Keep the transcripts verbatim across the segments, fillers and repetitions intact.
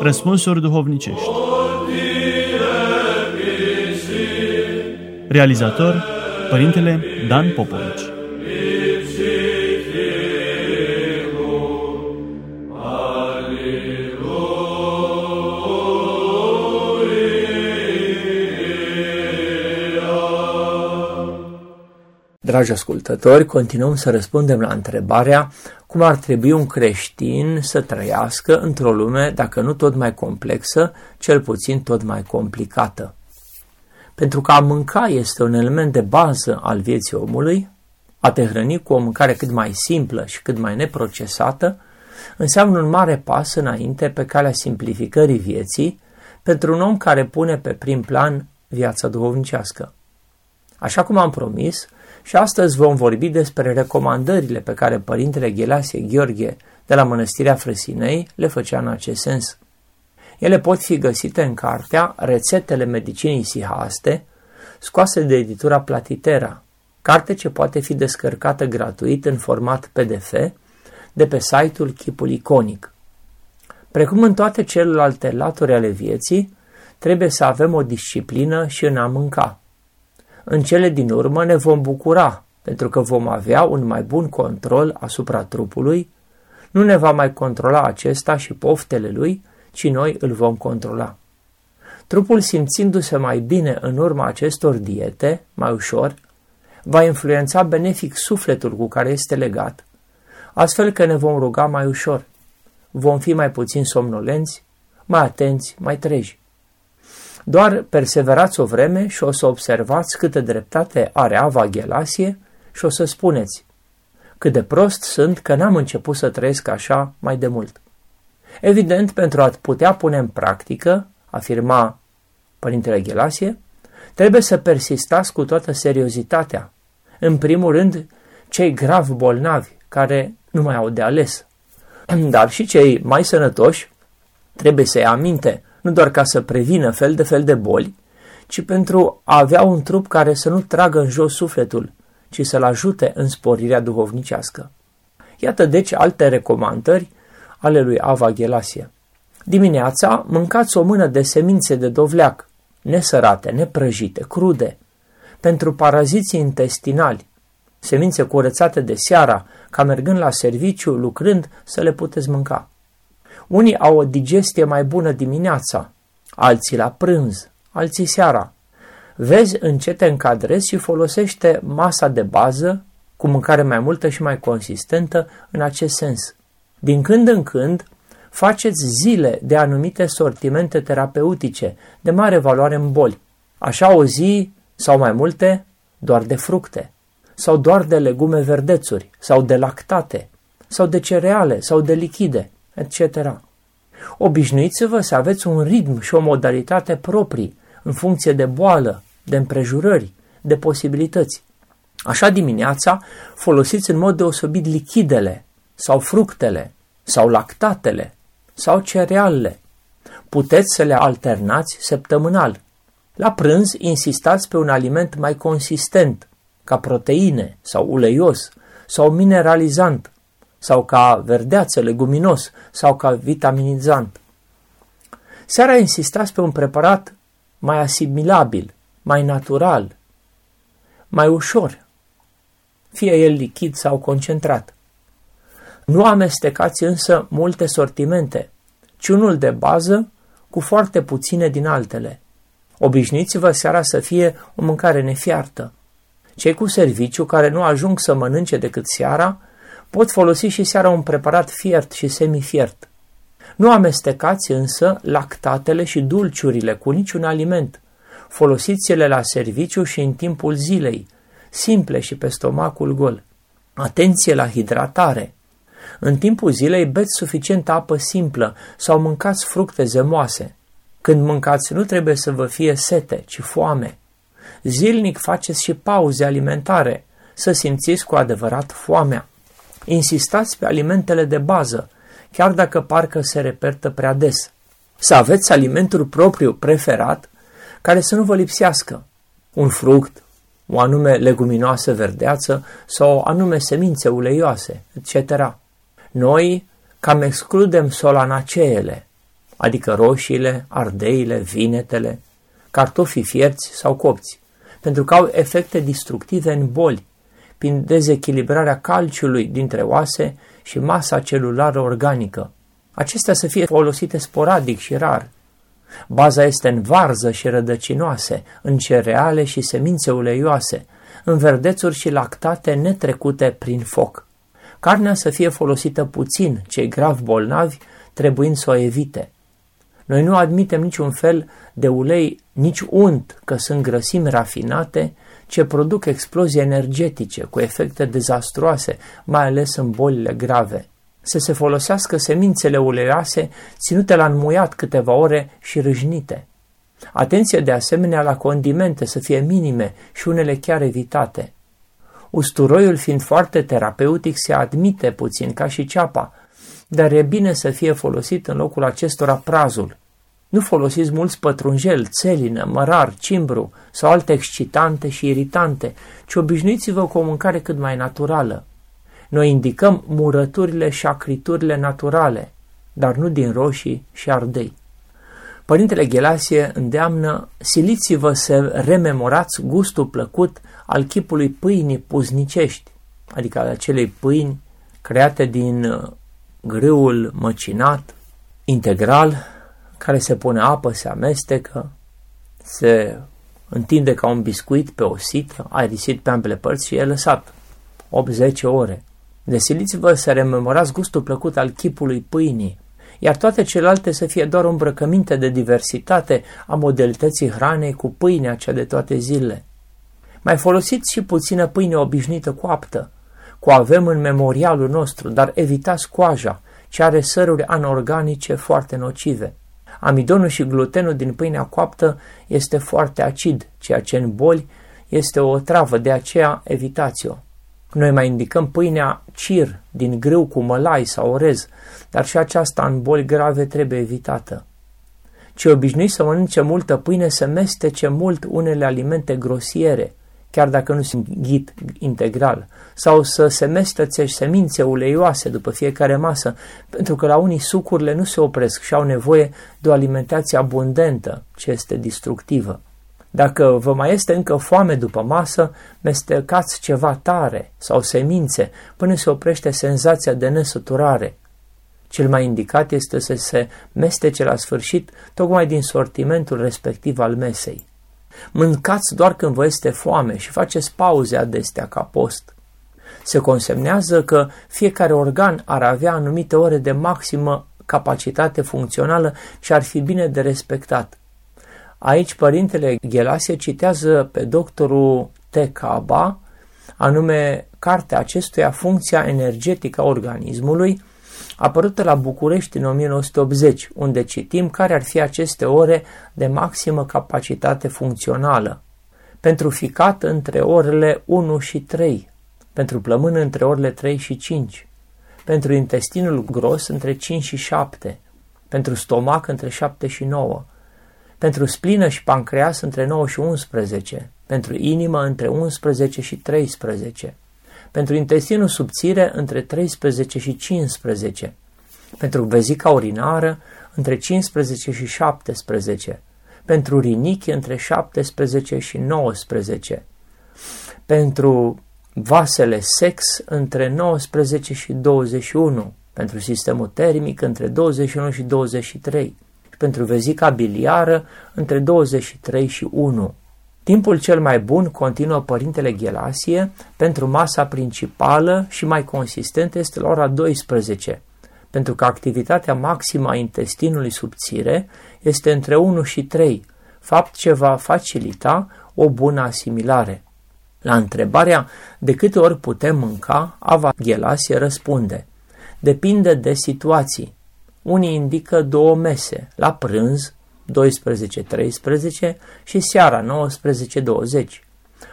Răspunsuri duhovnicești. Realizator Părintele Dan Popovici. Dragi ascultători, continuăm să răspundem la întrebarea cum ar trebui un creștin să trăiască într-o lume, dacă nu tot mai complexă, cel puțin tot mai complicată. Pentru că a mânca este un element de bază al vieții omului, a te hrăni cu o mâncare cât mai simplă și cât mai neprocesată, înseamnă un mare pas înainte pe calea simplificării vieții pentru un om care pune pe prim plan viața duhovnicească. Așa cum am promis, și astăzi vom vorbi despre recomandările pe care Părintele Ghelasie Gheorghe de la Mănăstirea Frăsinei le făcea în acest sens. Ele pot fi găsite în cartea Rețetele Medicinii Isihaste, scoasă de editura Platitera, carte ce poate fi descărcată gratuit în format P D F de pe site-ul Chipul Iconic. Precum în toate celelalte laturi ale vieții, trebuie să avem o disciplină și în a mânca. În cele din urmă ne vom bucura, pentru că vom avea un mai bun control asupra trupului, nu ne va mai controla acesta și poftele lui, ci noi îl vom controla. Trupul, simțindu-se mai bine în urma acestor diete, mai ușor, va influența benefic sufletul cu care este legat, astfel că ne vom ruga mai ușor, vom fi mai puțin somnolenți, mai atenți, mai treji. Doar perseverați o vreme și o să observați câtă dreptate are Ava Ghelasie și o să spuneți cât de prost sunt că n-am început să trăiesc așa mai de mult. Evident, pentru a putea pune în practică, afirma Părintele Ghelasie, trebuie să persistați cu toată seriozitatea. În primul rând, cei grav bolnavi care nu mai au de ales, dar și cei mai sănătoși trebuie să-i aminte, nu doar ca să prevină fel de fel de boli, ci pentru a avea un trup care să nu tragă în jos sufletul, ci să-l ajute în sporirea duhovnicească. Iată deci alte recomandări ale lui Ava Ghelasie. Dimineața mâncați o mână de semințe de dovleac, nesărate, neprăjite, crude, pentru paraziții intestinali, semințe curățate de seara, ca mergând la serviciu, lucrând, să le puteți mânca. Unii au o digestie mai bună dimineața, alții la prânz, alții seara. Vezi în ce te încadrezi și folosește masa de bază cu mâncare mai multă și mai consistentă în acest sens. Din când în când, faceți zile de anumite sortimente terapeutice de mare valoare în boli. Așa o zi sau mai multe doar de fructe, sau doar de legume verdețuri, sau de lactate, sau de cereale, sau de lichide, et cetera. Obișnuiți-vă să aveți un ritm și o modalitate proprii în funcție de boală, de împrejurări, de posibilități. Așa dimineața folosiți în mod deosebit lichidele sau fructele sau lactatele sau cerealele. Puteți să le alternați săptămânal. La prânz insistați pe un aliment mai consistent, ca proteine sau uleios sau mineralizant, sau ca verdeață, leguminos, sau ca vitaminizant. Seara insistați pe un preparat mai asimilabil, mai natural, mai ușor, fie el lichid sau concentrat. Nu amestecați însă multe sortimente, ci unul de bază cu foarte puține din altele. Obișnuiți-vă seara să fie o mâncare nefiartă. Cei cu serviciu care nu ajung să mănânce decât seara, pot folosi și seara un preparat fiert și semifiert. Nu amestecați însă lactatele și dulciurile cu niciun aliment. Folosiți-le la serviciu și în timpul zilei, simple și pe stomacul gol. Atenție la hidratare! În timpul zilei beți suficientă apă simplă sau mâncați fructe zemoase. Când mâncați nu trebuie să vă fie sete, ci foame. Zilnic faceți și pauze alimentare, să simțiți cu adevărat foamea. Insistați pe alimentele de bază, chiar dacă parcă se repetă prea des. Să aveți alimentul propriu preferat, care să nu vă lipsească. Un fruct, o anume leguminoasă verdeață sau anume semințe uleioase, et cetera. Noi cam excludem solanaceele, adică roșiile, ardeile, vinetele, cartofii fierți sau copți, pentru că au efecte destructive în boli, prin dezechilibrarea calciului dintre oase și masa celulară organică. Acestea să fie folosite sporadic și rar. Baza este în varză și rădăcinoase, în cereale și semințe uleioase, în verdețuri și lactate netrecute prin foc. Carnea să fie folosită puțin, cei grav bolnavi trebuind să o evite. Noi nu admitem niciun fel de ulei, nici unt, că sunt grăsimi rafinate, ce produc explozii energetice cu efecte dezastruoase, mai ales în bolile grave. Să se folosească semințele uleioase ținute la înmuiat câteva ore și râșnite. Atenție de asemenea la condimente, să fie minime și unele chiar evitate. Usturoiul, fiind foarte terapeutic, se admite puțin ca și ceapa, dar e bine să fie folosit în locul acestora prazul. Nu folosiți mulți pătrunjel, țelină, mărar, cimbru sau alte excitante și iritante, ci obișnuiți-vă cu o mâncare cât mai naturală. Noi indicăm murăturile și acriturile naturale, dar nu din roșii și ardei. Părintele Ghelasie îndeamnă: siliți-vă să rememorați gustul plăcut al chipului pâinii puznicești, adică al acelei pâini create din grâul măcinat, integral, care se pune apă, se amestecă, se întinde ca un biscuit pe o sită, aerisit pe ambele părți și e lăsat opt-zece ore. Desiliți-vă să rememorați gustul plăcut al chipului pâinii, iar toate celelalte să fie doar o îmbrăcăminte de diversitate a modalității hranei cu pâinea cea de toate zilele. Mai folosiți și puțină pâine obișnuită coaptă, cu avem în memorialul nostru, dar evitați coaja, ce are săruri anorganice foarte nocive. Amidonul și glutenul din pâinea coaptă este foarte acid, ceea ce în boli este o otravă, de aceea evitați-o. Noi mai indicăm pâinea cir din grâu cu mălai sau orez, dar și aceasta în boli grave trebuie evitată. Cei obișnuiți să mănânce multă pâine să mestece mult unele alimente grosiere, chiar dacă nu sunt ghit integral, sau să se mestece semințe uleioase după fiecare masă, pentru că la unii sucurile nu se opresc și au nevoie de o alimentație abundentă, ce este destructivă. Dacă vă mai este încă foame după masă, mestecați ceva tare sau semințe până se oprește senzația de nesăturare. Cel mai indicat este să se mestece la sfârșit, tocmai din sortimentul respectiv al mesei. Mâncați doar când vă este foame și faceți pauze adesea ca post. Se consemnează că fiecare organ ar avea anumite ore de maximă capacitate funcțională și ar fi bine de respectat. Aici Părintele Ghelasie citează pe doctorul Tekaba, anume cartea acestuia Funcția energetică a organismului, apărută la București în o mie nouă sute optzeci, unde citim care ar fi aceste ore de maximă capacitate funcțională. Pentru ficat între orele unu și trei, pentru plămână între orele trei și cinci, pentru intestinul gros între cinci și șapte, pentru stomac între șapte și nouă, pentru splină și pancreas între nouă și unsprezece, pentru inimă între unsprezece și treisprezece, pentru intestinul subțire între treisprezece și cincisprezece, pentru vezica urinară între cincisprezece și șaptesprezece, pentru rinichi între șaptesprezece și nouăsprezece, pentru vasele sex între nouăsprezece și douăzeci și unu, pentru sistemul termic între douăzeci și unu și douăzeci și trei, pentru vezica biliară între douăzeci și trei și unu. Timpul cel mai bun, continuă Părintele Ghelasie, pentru masa principală și mai consistentă este la ora douăsprezece, pentru că activitatea maximă a intestinului subțire este între unu și trei, fapt ce va facilita o bună asimilare. La întrebarea de câte ori putem mânca, Ava Ghelasie răspunde: depinde de situații. Unii indică două mese, la prânz, doisprezece-treisprezece, și seara, nouăsprezece-douăzeci,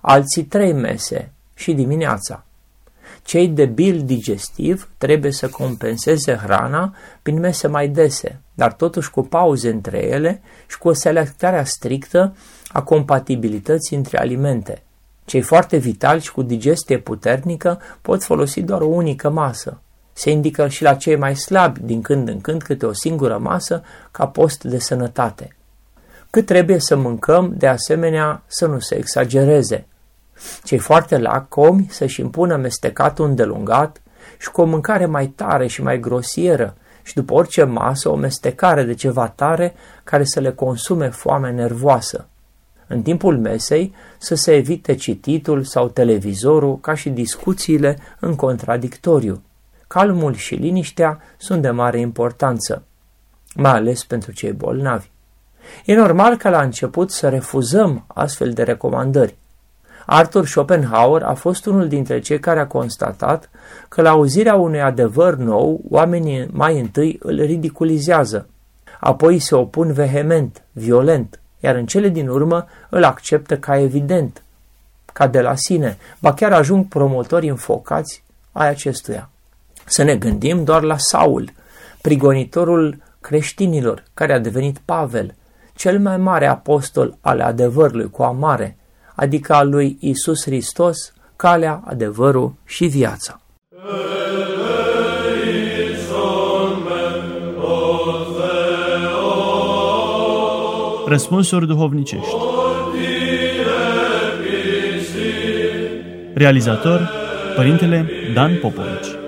alții trei mese și dimineața. Cei debili digestiv trebuie să compenseze hrana prin mese mai dese, dar totuși cu pauze între ele și cu o selectare strictă a compatibilității între alimente. Cei foarte vitali și cu digestie puternică pot folosi doar o unică masă. Se indică și la cei mai slabi din când în când câte o singură masă ca post de sănătate. Cât trebuie să mâncăm, de asemenea să nu se exagereze. Cei foarte lacomi să-și impună mestecatul îndelungat și cu o mâncare mai tare și mai grosieră și după orice masă o mestecare de ceva tare care să le consume foamea nervoasă. În timpul mesei să se evite cititul sau televizorul, ca și discuțiile în contradictoriu. Calmul și liniștea sunt de mare importanță, mai ales pentru cei bolnavi. E normal ca la început să refuzăm astfel de recomandări. Arthur Schopenhauer a fost unul dintre cei care a constatat că la auzirea unui adevăr nou, oamenii mai întâi îl ridiculizează, apoi se opun vehement, violent, iar în cele din urmă îl acceptă ca evident, ca de la sine, ba chiar ajung promotori înfocați ai acestuia. Să ne gândim doar la Saul, prigonitorul creștinilor, care a devenit Pavel, cel mai mare apostol al adevărului cu amare, adică al lui Iisus Hristos, calea, adevărul și viața. Răspunsuri duhovnicești. Realizator Părintele Dan Popovici.